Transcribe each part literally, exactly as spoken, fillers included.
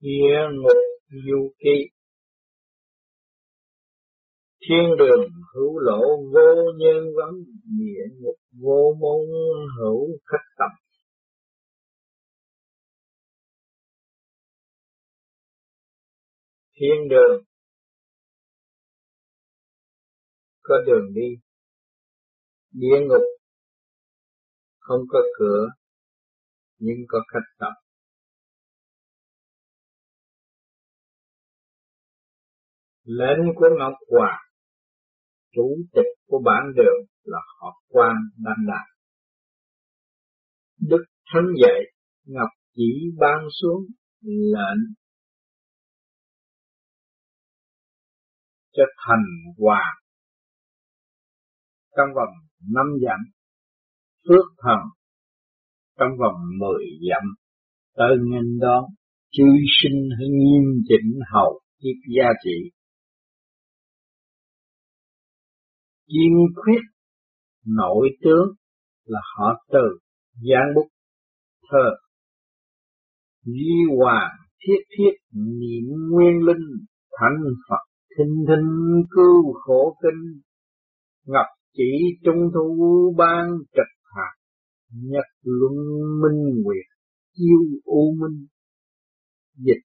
địa ngục du ký. Thiên đường hữu lộ vô nhân vấn, địa ngục vô môn hữu khách tầm. Thiên đường có đường đi, địa ngục không có cửa nhưng có khách tầm. Lệnh của Ngọc Hoàng, chủ tịch của bản đường là Hợp Quang Đăng Đạt. Đức Thánh dạy, Ngọc chỉ ban xuống lệnh cho thành hoàng trong vòng năm dặm, phước thần trong vòng mười dặm, tới nghênh đón chư sinh nghiêm chỉnh hầu kiếp gia trị. Chiêm khuyết nội tướng là họ Từ, gián bút thơ. Duy Hoàng thiết thiết niệm nguyên linh, thánh Phật thinh thinh cứu khổ kinh. Ngọc chỉ trung thu ban trật hạt, nhật luân minh nguyệt chiêu u minh. Dịch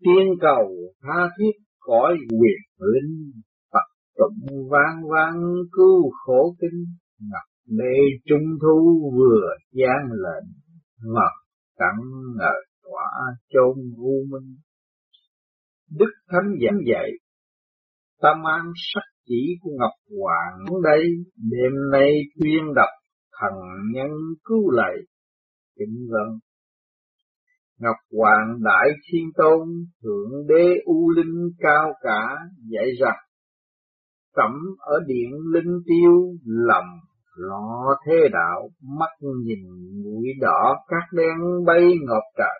tiên cầu tha thiết cõi quyền linh, Phật tụng vang vang cứu khổ kinh. Ngọc lê trung thu vừa giáng lệnh, Ngọc tặng ngờ quả chôn u minh. Đức Thánh giảng dạy, ta mang sắc chỉ của Ngọc Hoàng đây, đêm nay tuyên đọc thần nhân cứu lại. Kính vâng. Ngọc Hoàng Đại Thiên Tôn, Thượng Đế U Linh cao cả, dạy rằng, trẫm ở điện linh tiêu, lòng lo thế đạo, mắt nhìn mũi đỏ các đen bay ngọc trời.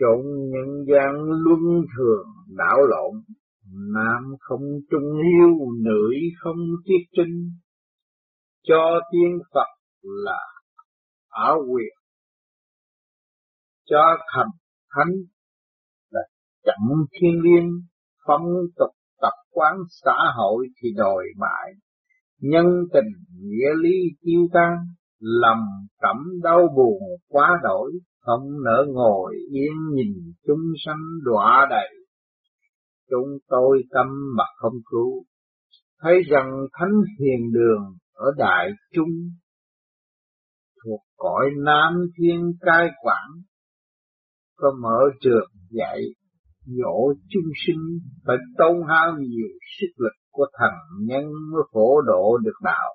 Trộn nhân gian luân thường đảo lộn, nam không trung hiếu, nữ không tiết trinh. Cho tiên Phật là ảo quyền, cho thành thánh là chẳng thiên liêng. Phong tục tập quán xã hội thì đòi bại, nhân tình nghĩa lý tiêu tan. Lòng trẫm đau buồn quá đổi, không nỡ ngồi yên nhìn chúng sanh đọa đầy. Chúng tôi tâm mà không cứu, thấy rằng thánh hiền đường ở đại chúng, thuộc cõi nam thiên cai quản, có mở trường dạy dỗ chúng sinh phải tốn hao nhiều sức lực của thần nhân mới phổ độ được đạo.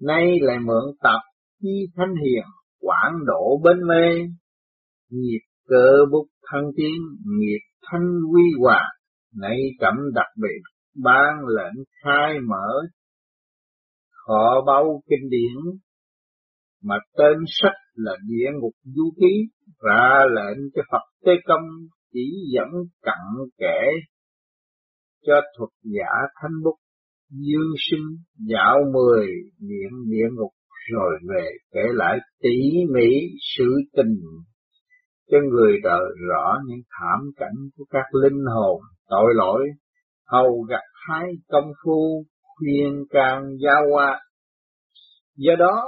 Nay lại mượn tập chi thánh hiền quảng độ bên mê, nghiệp cơ bút thăng tiến, nghiệp thanh quy hòa. Nay trẫm đặc biệt ban lệnh khai mở kho báu kinh điển, mà tên sách là Địa Ngục Du Ký, ra lệnh cho Phật Tế Công chỉ dẫn cặn kẽ cho thuật giả thánh bút, dương sinh dạo mười điện địa ngục rồi về kể lại tỉ mỉ sự tình cho người đời rõ những thảm cảnh của các linh hồn tội lỗi, hầu gặt hái công phu khuyên can giao hoa. Do đó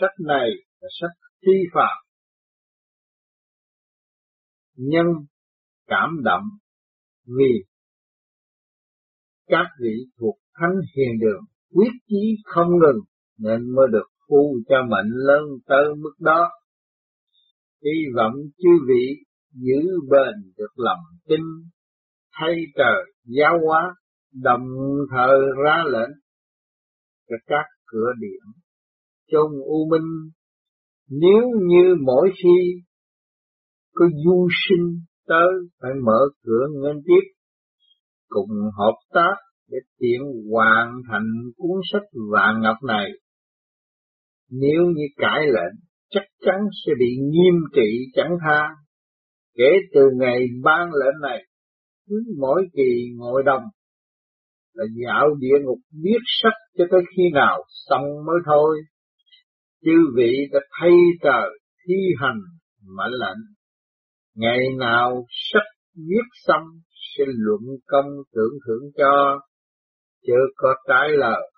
sách này là sách thi phạm, nhân cảm động vì các vị thuộc thánh hiền đường quyết chí không ngừng, nên mới được phu cho mệnh lớn tới mức đó. Hy vọng chư vị giữ bền được lòng tin, thay trời giáo hóa, đồng thời ra lệnh cho các cửa điện trong u minh. Nếu như mỗi khi có du sinh tới phải mở cửa nghênh tiếp, cùng hợp tác để tiện hoàn thành cuốn sách vàng ngọc này. Nếu như cãi lệnh, chắc chắn sẽ bị nghiêm trị chẳng tha. Kể từ ngày ban lệnh này, cứ mỗi kỳ ngồi đồng là dạo địa ngục biết sách cho tới khi nào xong mới thôi. Chư vị đã thay trời thi hành mệnh lệnh, ngày nào sách viết xong sẽ luận công tưởng thưởng cho, chớ có trái lời,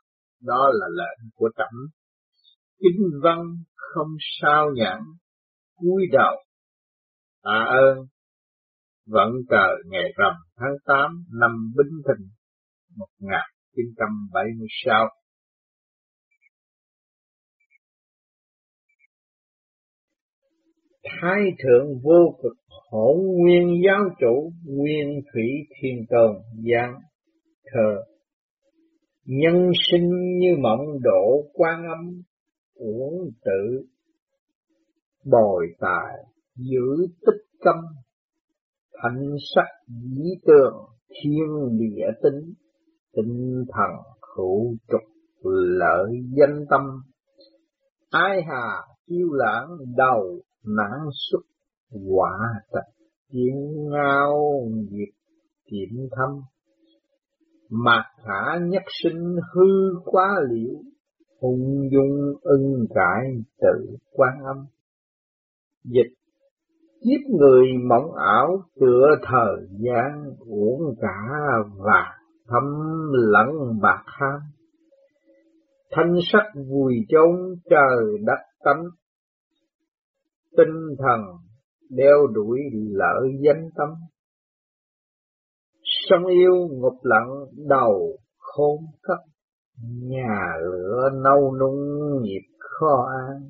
đó là lệnh của trẫm. Chính văn không sao nhãn, cúi đầu tạ ơn vận trời ngày rằm tháng tám năm Bính Thìn một nghìn chín trăm bảy mươi sáu. Thái thượng vô cực hỗn nguyên giáo chủ Nguyên Thủy Thiên Tôn giáng thờ. Nhân sinh như mộng độ Quan Âm uổng tự, bồi tài giữ tích tâm, thanh sắc dĩ tường thiên địa tính, tinh thần hữu trục lợi danh tâm, ai hà chiêu lãng đầu nản xuất, quả tật kiến ngao diệt kiểm thâm, mạt khả nhất sinh hư quá liễu, hùng dung ưng cải tự Quan Âm. Dịch kiếp người mộng ảo tựa thời gian, uổng cả và thâm lẫn bạc ham, thanh sắc vùi chốn trời đất tánh, tinh thần đeo đuổi lợi danh tâm, sông yêu ngục lặng đầu khôn cấp, nhà lửa nâu nung nghiệp khó an,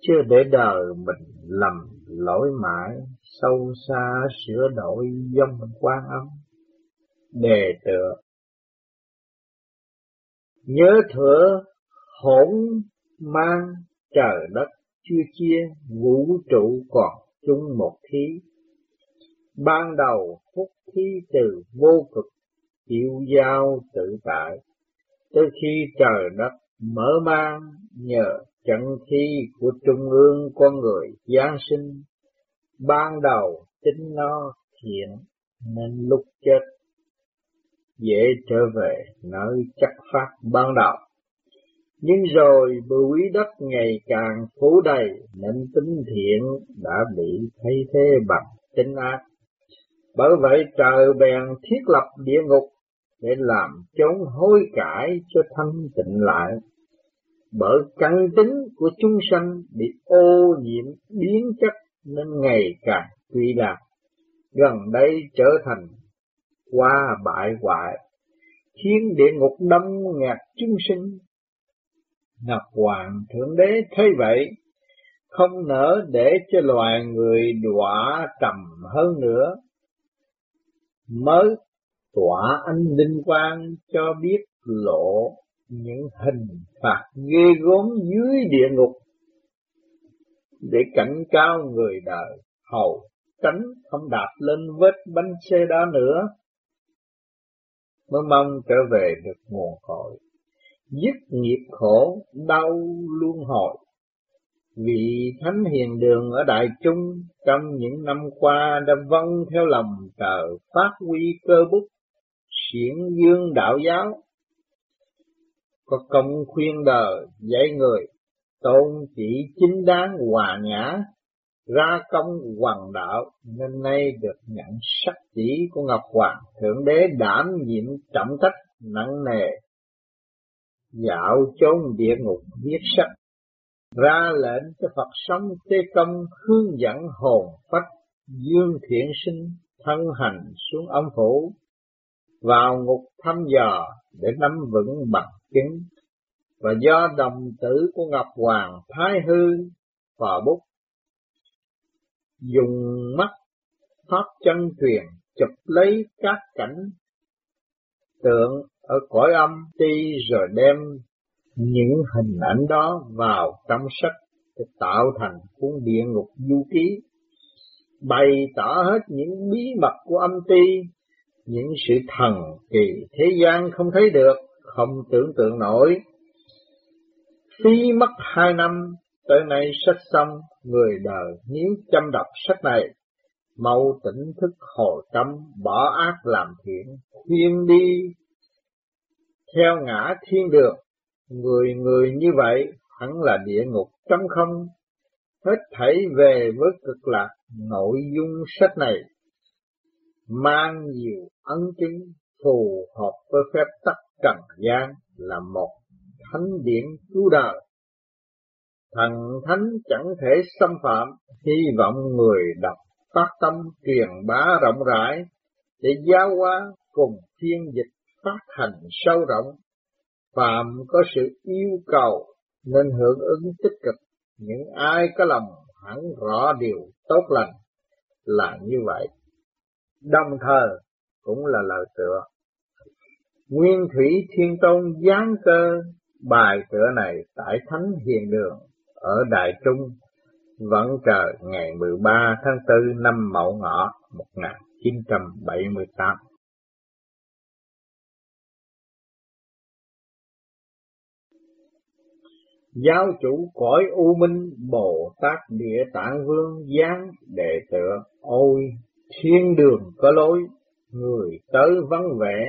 chưa để đời mình lầm lỗi mãi, sâu xa sửa đổi dòng Quan Âm. Đề tựa nhớ thửa hỗn mang trời đất chưa chia, vũ trụ còn chung một khí, ban đầu hút khí từ vô cực, chịu giao tự tại, tới khi trời đất mở mang, nhờ trận khí của trung ương con người giáng sinh. Ban đầu tính nó thiện, nên lúc chết dễ trở về nơi chất phát ban đầu, nhưng rồi bụi đất ngày càng phủ đầy, nên tính thiện đã bị thay thế bằng tính ác. Bởi vậy trời bèn thiết lập địa ngục để làm chốn hối cải cho thanh tịnh lại, bởi căn tính của chúng sanh bị ô nhiễm biến chất nên ngày càng suy đàn, gần đây trở thành qua bại hoại, khiến địa ngục đông ngạt chúng sinh. Ngọc Hoàng Thượng Đế thấy vậy, không nỡ để cho loài người đọa trầm hơn nữa, mới tỏa ánh linh quang cho biết lộ những hình phạt ghê gớm dưới địa ngục, để cảnh cáo người đời hầu tránh không đạp lên vết bánh xe đó nữa, mới mong trở về được nguồn cội, dứt nghiệp khổ đau luân hồi. Vị Thánh Hiền Đường ở Đại Trung trong những năm qua đã vâng theo lòng trời, phát huy cơ bút xiển dương đạo giáo, có công khuyên đời dạy người, tôn chỉ chính đáng hòa nhã, ra công hoằng đạo, nên nay được nhận sắc chỉ của Ngọc Hoàng Thượng Đế đảm nhiệm trọng trách nặng nề, dạo chốn địa ngục viết sách, ra lệnh cho Phật sống Tê Công hướng dẫn hồn phách dương thiện sinh thân hành xuống âm phủ, vào ngục thăm dò để nắm vững bằng chứng, và do đồng tử của Ngọc Hoàng Thái Hư phò bút, dùng mắt pháp chân truyền chụp lấy các cảnh tượng ở cõi âm ti, rồi đem những hình ảnh đó vào trong sách để tạo thành cuốn Địa Ngục Du Ký, bày tỏ hết những bí mật của âm ti, những sự thần kỳ thế gian không thấy được, không tưởng tượng nổi. Phí mất hai năm, tới nay sách xong, người đời nếu chăm đọc sách này, mau tỉnh thức hồi tâm, bỏ ác làm thiện, khuyên đi theo ngã thiên đường. Người người như vậy hẳn là địa ngục trống không, hết thảy về với cực lạc. Nội dung sách này mang nhiều ấn chứng phù hợp với phép tắc trần gian, là một thánh điển cứu đời. Thần thánh chẳng thể xâm phạm, hy vọng người đọc phát tâm truyền bá rộng rãi để giáo hóa cùng phiên dịch phát hành sâu rộng. Phàm có sự yêu cầu nên hưởng ứng tích cực, những ai có lòng hẳn rõ điều tốt lành là như vậy. Đồng thời cũng là lời tựa. Nguyên Thủy Thiên Tôn giáng cơ bài tựa này tại Thánh Hiền Đường ở Đại Trung Vẫn Trời ngày mười ba tháng tư năm Mậu Ngọ một nghìn chín trăm bảy mươi tám. Giáo chủ cõi U Minh Bồ Tát Địa Tạng Vương giáng đệ tựa: Ôi thiên đường có lối, người tới vắng vẻ,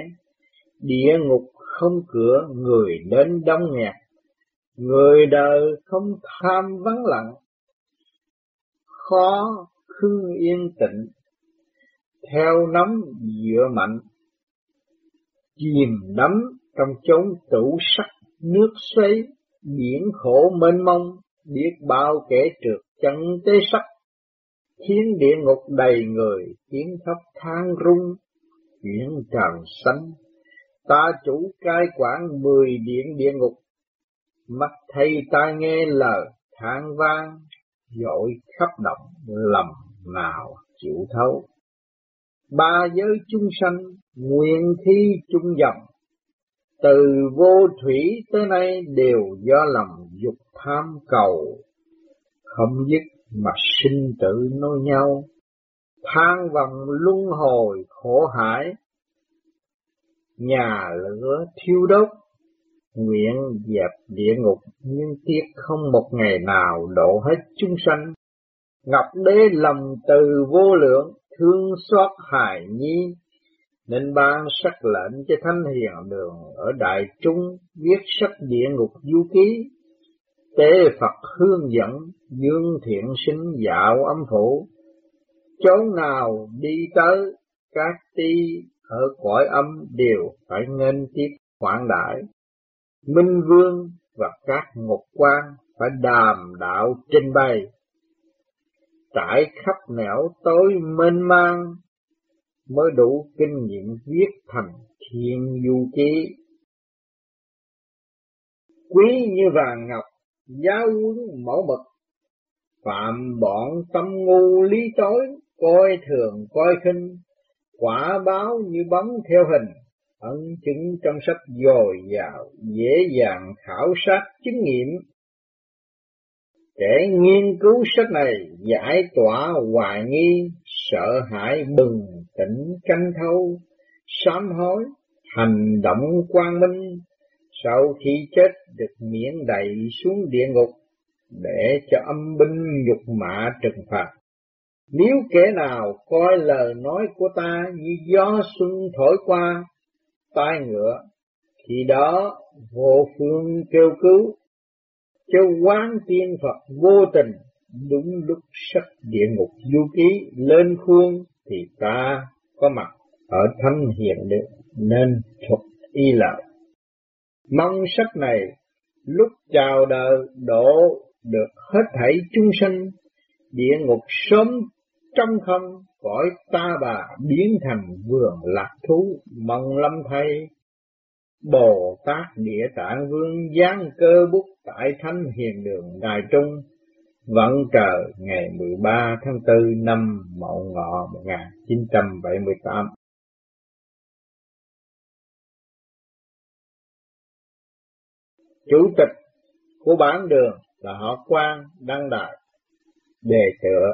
địa ngục không cửa, người đến đông nghẹt, người đời không tham vắng lặng, khó khưng yên tịnh, theo nắm dựa mạnh, chìm đắm trong chốn tủ sắc nước xoáy, biển khổ mênh mông, biết bao kẻ trượt chân tế sắc, khiến địa ngục đầy người tiếng khóc than rung, chuyển tràn sanh. Ta chủ cai quản mười điện địa ngục, mắt thấy ta nghe lời than vang, dội khắp động lầm nào chịu thấu. Ba giới chúng sanh nguyện thi chung dòng, từ vô thủy tới nay đều do lòng dục tham cầu, không dứt mà sinh tử nối nhau, than vòng luân hồi khổ hải, nhà lửa thiêu đốt. Nguyện dẹp địa ngục nhưng tiếc không một ngày nào độ hết chúng sanh, ngập đế lòng từ vô lượng, thương xót hài nhi, nên ban sắc lệnh cho Thánh Hiền Đường ở Đại Trung viết sách Địa Ngục Du Ký, tế Phật hướng dẫn, dương thiện sinh dạo âm phủ, chốn nào đi tới các ti ở cõi âm đều phải nghênh tiếp khoản đãi. Minh vương và các ngục quan phải đàm đạo trình bày, trải khắp nẻo tối mênh mang, mới đủ kinh nghiệm viết thành Thiên Du Ký. Quý như vàng ngọc, giáo huấn mẫu mực, phạm bọn tâm ngu lý tối, coi thường coi khinh, quả báo như bóng theo hình, ấn chứng trong sách dồi dào, dễ dàng khảo sát chứng nghiệm. Kẻ nghiên cứu sách này giải tỏa hoài nghi, sợ hãi bừng tỉnh canh thâu, sám hối, hành động quang minh, sau khi chết được miễn đày xuống địa ngục, để cho âm binh nhục mạ trừng phạt. Nếu kẻ nào coi lời nói của ta như gió xuân thổi qua, tai ngựa, thì đó vô phương kêu cứu, cho quán tiên Phật vô tình, đúng lúc sách Địa Ngục Du Ký lên khuôn, thì ta có mặt ở Thánh Hiền Đường nên thuộc y lợi. Mong sách này lúc chào đời đổ được hết thảy chúng sanh, địa ngục sớm trong không, cõi ta bà biến thành vườn lạc thú. Mong lắm thay Bồ Tát Địa Tạng Vương giáng cơ bút tại Thánh Hiền Đường Đài Trung Vẫn Trời ngày mười ba tháng tư năm Mậu Ngọ một nghìn chín trăm bảy mươi tám. Chủ tịch của bản đường là họ Quan Đăng Đại. Đề tựa: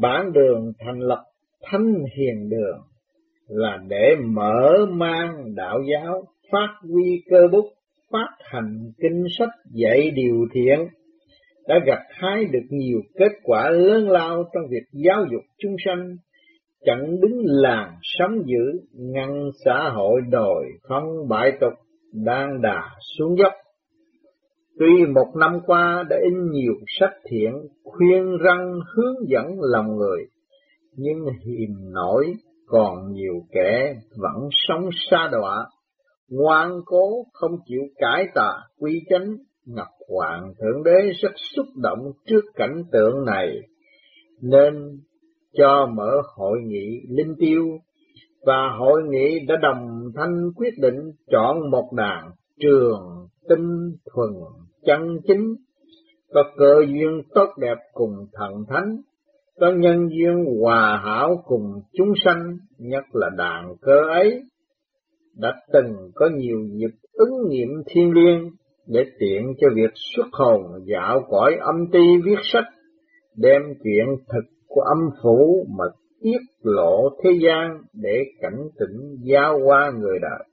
Bản đường thành lập Thánh Hiền Đường là để mở mang đạo giáo, phát huy cơ bút, phát hành kinh sách dạy điều thiện, đã gặt hái được nhiều kết quả lớn lao trong việc giáo dục chúng sanh, chặn đứng làn sóng dữ, ngăn xã hội đồi phong bại tục đang đà xuống dốc. Tuy một năm qua đã in nhiều sách thiện khuyên răn hướng dẫn lòng người, nhưng hiềm nổi còn nhiều kẻ vẫn sống sa đọa, ngoan cố không chịu cải tà quy chánh. Ngọc Hoàng Thượng Đế rất xúc động trước cảnh tượng này, nên cho mở hội nghị linh tiêu, và hội nghị đã đồng thanh quyết định chọn một đàn trường tinh thuần chân chính, có cơ duyên tốt đẹp cùng thần thánh, có nhân duyên hòa hảo cùng chúng sanh, nhất là đàn cơ ấy đã từng có nhiều dịp ứng nghiệm thiêng liêng để tiện cho việc xuất hồn dạo cõi âm ti viết sách, đem chuyện thực của âm phủ mà tiết lộ thế gian để cảnh tỉnh giáo hóa người đời.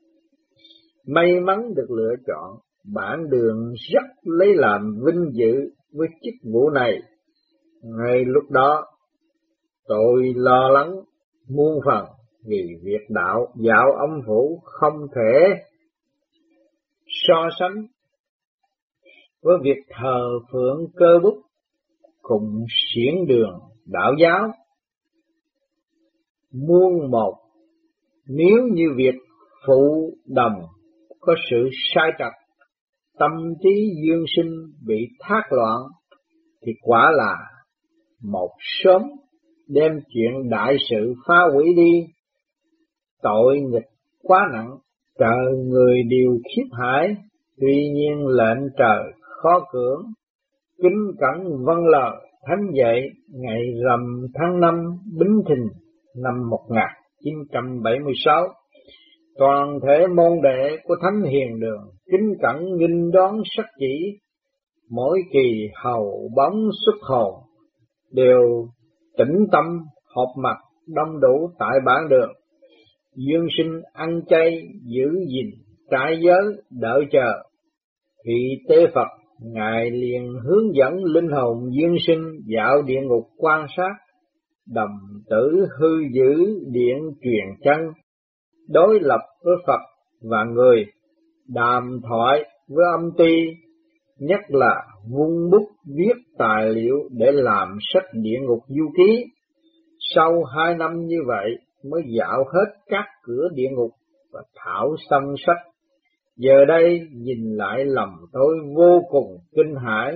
May mắn được lựa chọn, bản đường rất lấy làm vinh dự với chức vụ này. Ngay lúc đó, tôi lo lắng muôn phần vì việc đạo dạo âm phủ không thể so sánh với việc thờ phượng cơ bút cùng xiển đường đạo giáo. Muôn một, nếu như việc phụ đồng có sự sai trật, tâm trí dương sinh bị thác loạn, thì quả là một sớm đem chuyện đại sự phá hủy đi. Tội nghịch quá nặng, trời người đều khiếp hãi, tuy nhiên lệnh trời khó cưỡng, kính cẩn vâng lời thánh dạy. Ngày rằm tháng năm Bính Thìn năm một nghìn chín trăm bảy mươi sáu, toàn thể môn đệ của Thánh Hiền Đường kính cẩn nghinh đón sắc chỉ, mỗi kỳ hầu bóng xuất hồn đều tĩnh tâm họp mặt đông đủ tại bản đường, dương sinh ăn chay giữ gìn trái giới, đợi chờ khi tế Phật. Ngài liền hướng dẫn linh hồn duyên sinh dạo địa ngục quan sát, đồng tử hư giữ điện truyền chân, đối lập với Phật và người, đàm thoại với âm ti, nhất là vung bút viết tài liệu để làm sách địa ngục du ký. Sau hai năm như vậy mới dạo hết các cửa địa ngục và thảo xong sách. Giờ đây nhìn lại lòng tôi vô cùng kinh hãi,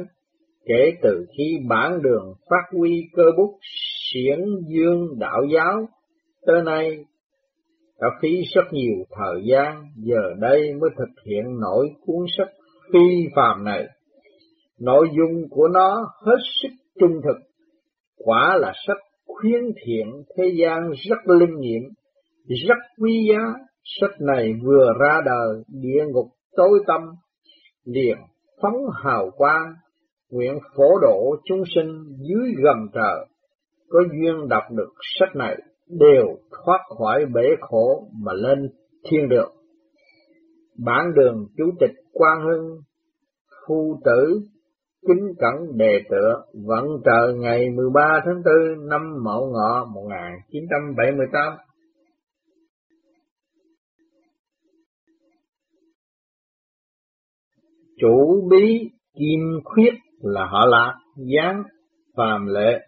kể từ khi bản đường phát huy cơ bút xiển dương đạo giáo tới nay đã phí rất nhiều thời gian, giờ đây mới thực hiện nổi cuốn sách phi phàm này. Nội dung của nó hết sức trung thực, quả là sách khuyến thiện thế gian rất linh nghiệm, rất quý giá. Sách này vừa ra đời, địa ngục tối tâm liền phóng hào quang, nguyện phổ độ chúng sinh dưới gầm trời. Có duyên đọc được sách này đều thoát khỏi bể khổ mà lên thiên đường. Bản đường Chủ tịch Quang Hưng, phu tử kính cẩn đề tựa vận trời ngày mười ba tháng tư năm Mậu Ngọ một nghìn chín trăm bảy mươi tám. Chủ bí Kim Khuyết là họ Lạc, gián Phàm Lệ.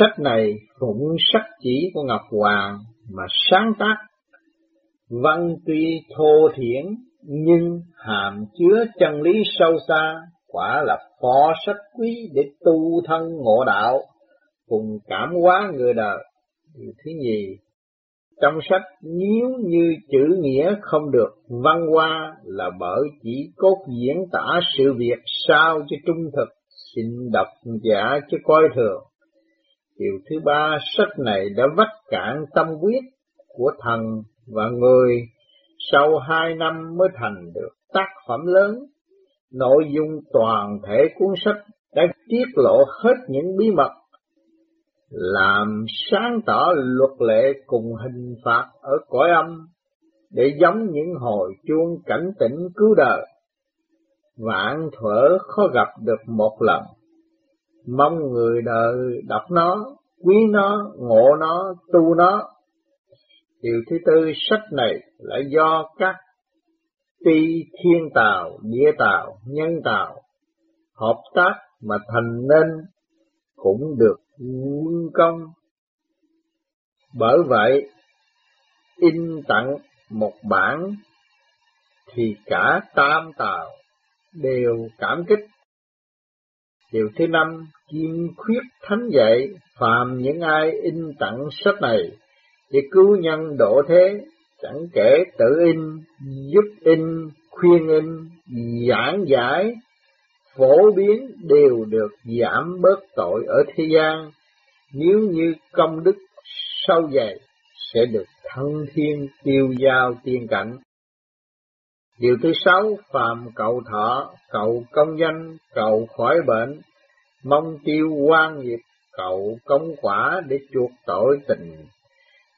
Sách này phụng sắc chỉ của Ngọc Hoàng mà sáng tác, văn tuy thô thiển nhưng hàm chứa chân lý sâu xa, quả là phó sách quý để tu thân ngộ đạo cùng cảm hóa người đời. Điều thứ nhì, trong sách nếu như chữ nghĩa không được văn hoa là bởi chỉ cốt diễn tả sự việc sao cho trung thực, xin độc giả chứ coi thường. Điều thứ ba, sách này đã vắt cạn tâm huyết của thần và người, sau hai năm mới thành được tác phẩm lớn. Nội dung toàn thể cuốn sách đã tiết lộ hết những bí mật, làm sáng tỏ luật lệ cùng hình phạt ở cõi âm, để giống những hồi chuông cảnh tỉnh cứu đời, vạn thuở khó gặp được một lần. Mong người đời đọc nó, quý nó, ngộ nó, tu nó. Điều thứ tư, sách này là do các phi thiên tạo, địa tạo, nhân tạo, hợp tác mà thành nên cũng được quân công. Bởi vậy, in tặng một bản thì cả tam tạo đều cảm kích. Điều thứ năm, kiên quyết thánh dạy phàm những ai in tặng sách này để cứu nhân độ thế, chẳng kể tự in, giúp in, khuyên in, giảng giải, phổ biến đều được giảm bớt tội ở thế gian, nếu như công đức sâu dày sẽ được thăng thiên tiêu giao tiên cảnh. Điều thứ sáu, phàm cầu thọ, cầu công danh, cầu khỏi bệnh, mong tiêu oan nghiệp, cầu công quả để chuộc tội tình,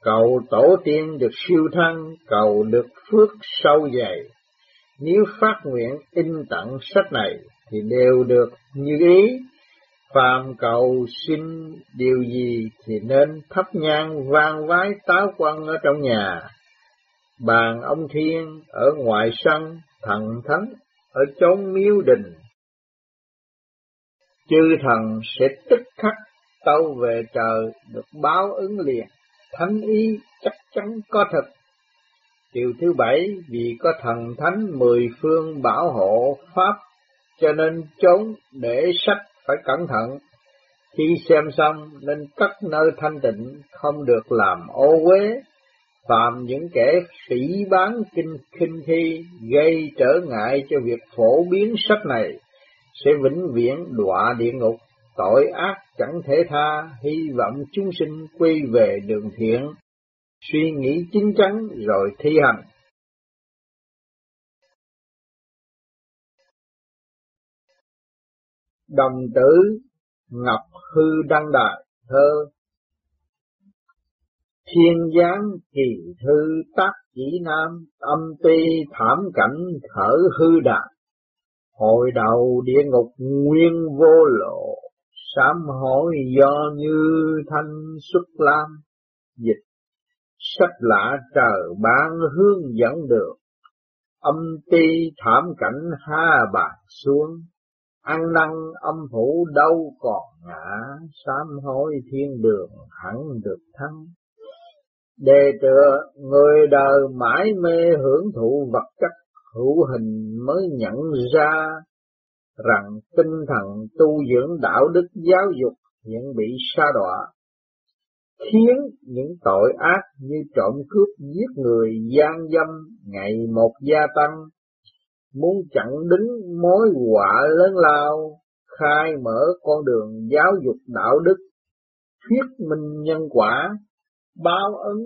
cầu tổ tiên được siêu thăng, cầu được phước sâu dày. Nếu phát nguyện in tặng sách này thì đều được như ý. Phàm cầu xin điều gì thì nên thắp nhang vang vái táo quân ở trong nhà, bàn ông thiên ở ngoài sân, thần thánh ở chốn miếu đình. Chư thần sẽ tức khắc tâu về trời, được báo ứng liền, thánh ý chắc chắn có thật. Điều thứ bảy, vì có thần thánh mười phương bảo hộ pháp, cho nên chốn để sách phải cẩn thận. Khi xem xong nên cất nơi thanh tịnh, không được làm ô uế. Phàm những kẻ phỉ báng kinh khinh thi, gây trở ngại cho việc phổ biến sách này, sẽ vĩnh viễn đọa địa ngục, tội ác chẳng thể tha. Hy vọng chúng sinh quy về đường thiện, suy nghĩ chín chắn rồi thi hành. Đồng tử Ngọc Hư đăng đại thơ. Thiên giáng kỳ thư tác chỉ nam, âm ti thảm cảnh thở hư đạt. Hồi đầu địa ngục nguyên vô lộ, sám hối do như thanh xuất lam. Dịch, sách lạ trời ban hướng dẫn được, âm ti thảm cảnh ha bạc xuống. Ăn năn âm phủ đâu còn ngã, sám hối thiên đường hẳn được thắng. Đề tựa người đời mãi mê hưởng thụ vật chất, hữu hình mới nhận ra rằng tinh thần tu dưỡng đạo đức giáo dục hiện bị sa đọa, khiến những tội ác như trộm cướp, giết người, gian dâm ngày một gia tăng. Muốn chặn đứng mối họa lớn lao, khai mở con đường giáo dục đạo đức, thuyết minh nhân quả, báo ứng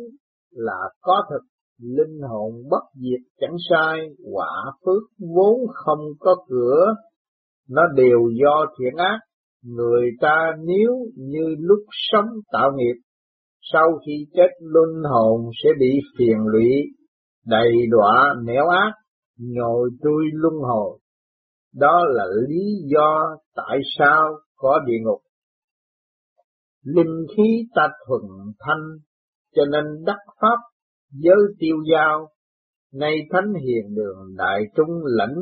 là có thực, linh hồn bất diệt chẳng sai, quả phước vốn không có cửa, nó đều do thiện ác. Người ta nếu như lúc sống tạo nghiệp, sau khi chết linh hồn sẽ bị phiền lụy, đầy đọa nẻo ác, nhồi trui luân hồi. Đó là lý do tại sao có địa ngục. Linh khí ta thuần thanh, cho nên đắc pháp giới tiêu giao. Nay thánh hiền đường đại chúng lãnh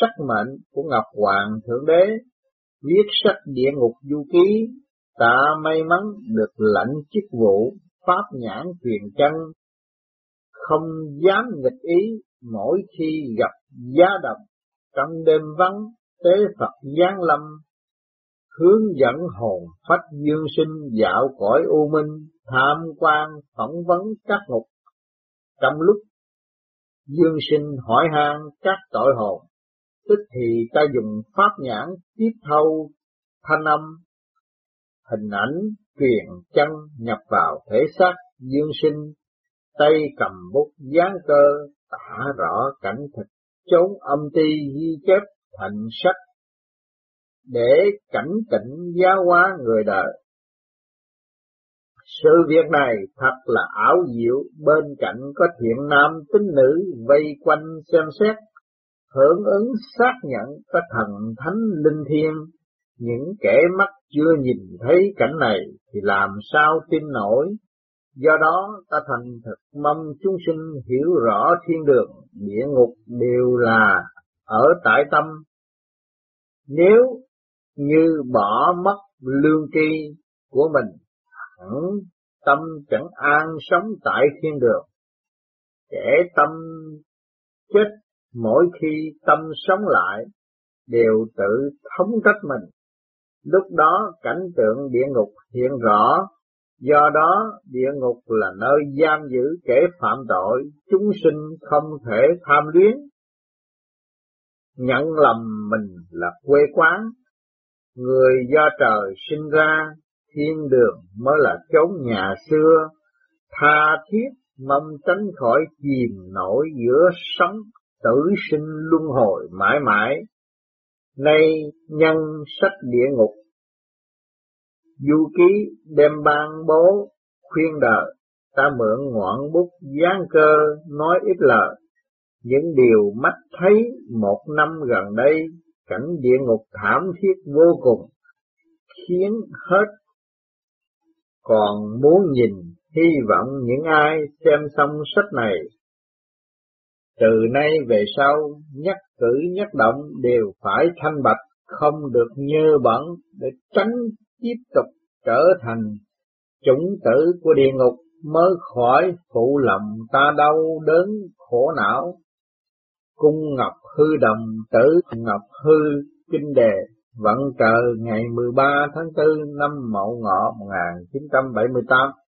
sắc mệnh của Ngọc Hoàng Thượng Đế, viết sách Địa Ngục Du Ký. Ta may mắn được lãnh chức vụ pháp nhãn truyền chân, không dám nghịch ý. Mỗi khi gặp giá độc trong đêm vắng, tế Phật giáng lâm, hướng dẫn hồn phách dương sinh dạo cõi u minh, tham quan phỏng vấn các ngục. Trong lúc dương sinh hỏi han các tội hồn, tức thì ta dùng pháp nhãn tiếp thâu thanh âm, hình ảnh truyền chân nhập vào thể xác dương sinh, tay cầm bút dán cơ tả rõ cảnh thực chốn âm ti, ghi chép thành sách để cảnh tỉnh giáo hóa người đời. Sự việc này thật là ảo diệu, bên cạnh có thiện nam tín nữ vây quanh xem xét, hưởng ứng xác nhận có thần thánh linh thiêng. Những kẻ mắt chưa nhìn thấy cảnh này thì làm sao tin nổi, Do đó ta thành thật mong chúng sinh hiểu rõ thiên đường, địa ngục đều là ở tại tâm. Nếu như bỏ mất lương tri của mình, tâm chẳng an sống tại thiên đường. Kẻ tâm chết mỗi khi tâm sống lại đều tự thống trách mình. Lúc đó cảnh tượng địa ngục hiện rõ. Do đó địa ngục là nơi giam giữ kẻ phạm tội, chúng sinh không thể tham luyến, nhận lầm mình là quê quán. Người do trời sinh ra, thiên đường mới là chốn nhà xưa, tha thiết mong tránh khỏi chìm nổi giữa sống tử sinh luân hồi mãi mãi. Nay nhân sách địa ngục Du Ký đem ban bố khuyên đời, ta mượn ngọn bút gián cơ nói ít lời những điều mắt thấy một năm gần đây. Cảnh địa ngục thảm thiết vô cùng, khiến hết còn muốn nhìn. Hy vọng những ai xem xong sách này, từ nay về sau nhất cử nhất động đều phải thanh bạch, không được nhơ bẩn, để tránh tiếp tục trở thành chủng tử của địa ngục, mới khỏi phụ lòng ta đau đớn khổ não. Cung ngọc hư đồng tử ngọc hư kinh đề, vận trời ngày mười ba tháng tư năm Mậu Ngọ một nghìn chín trăm bảy mươi tám.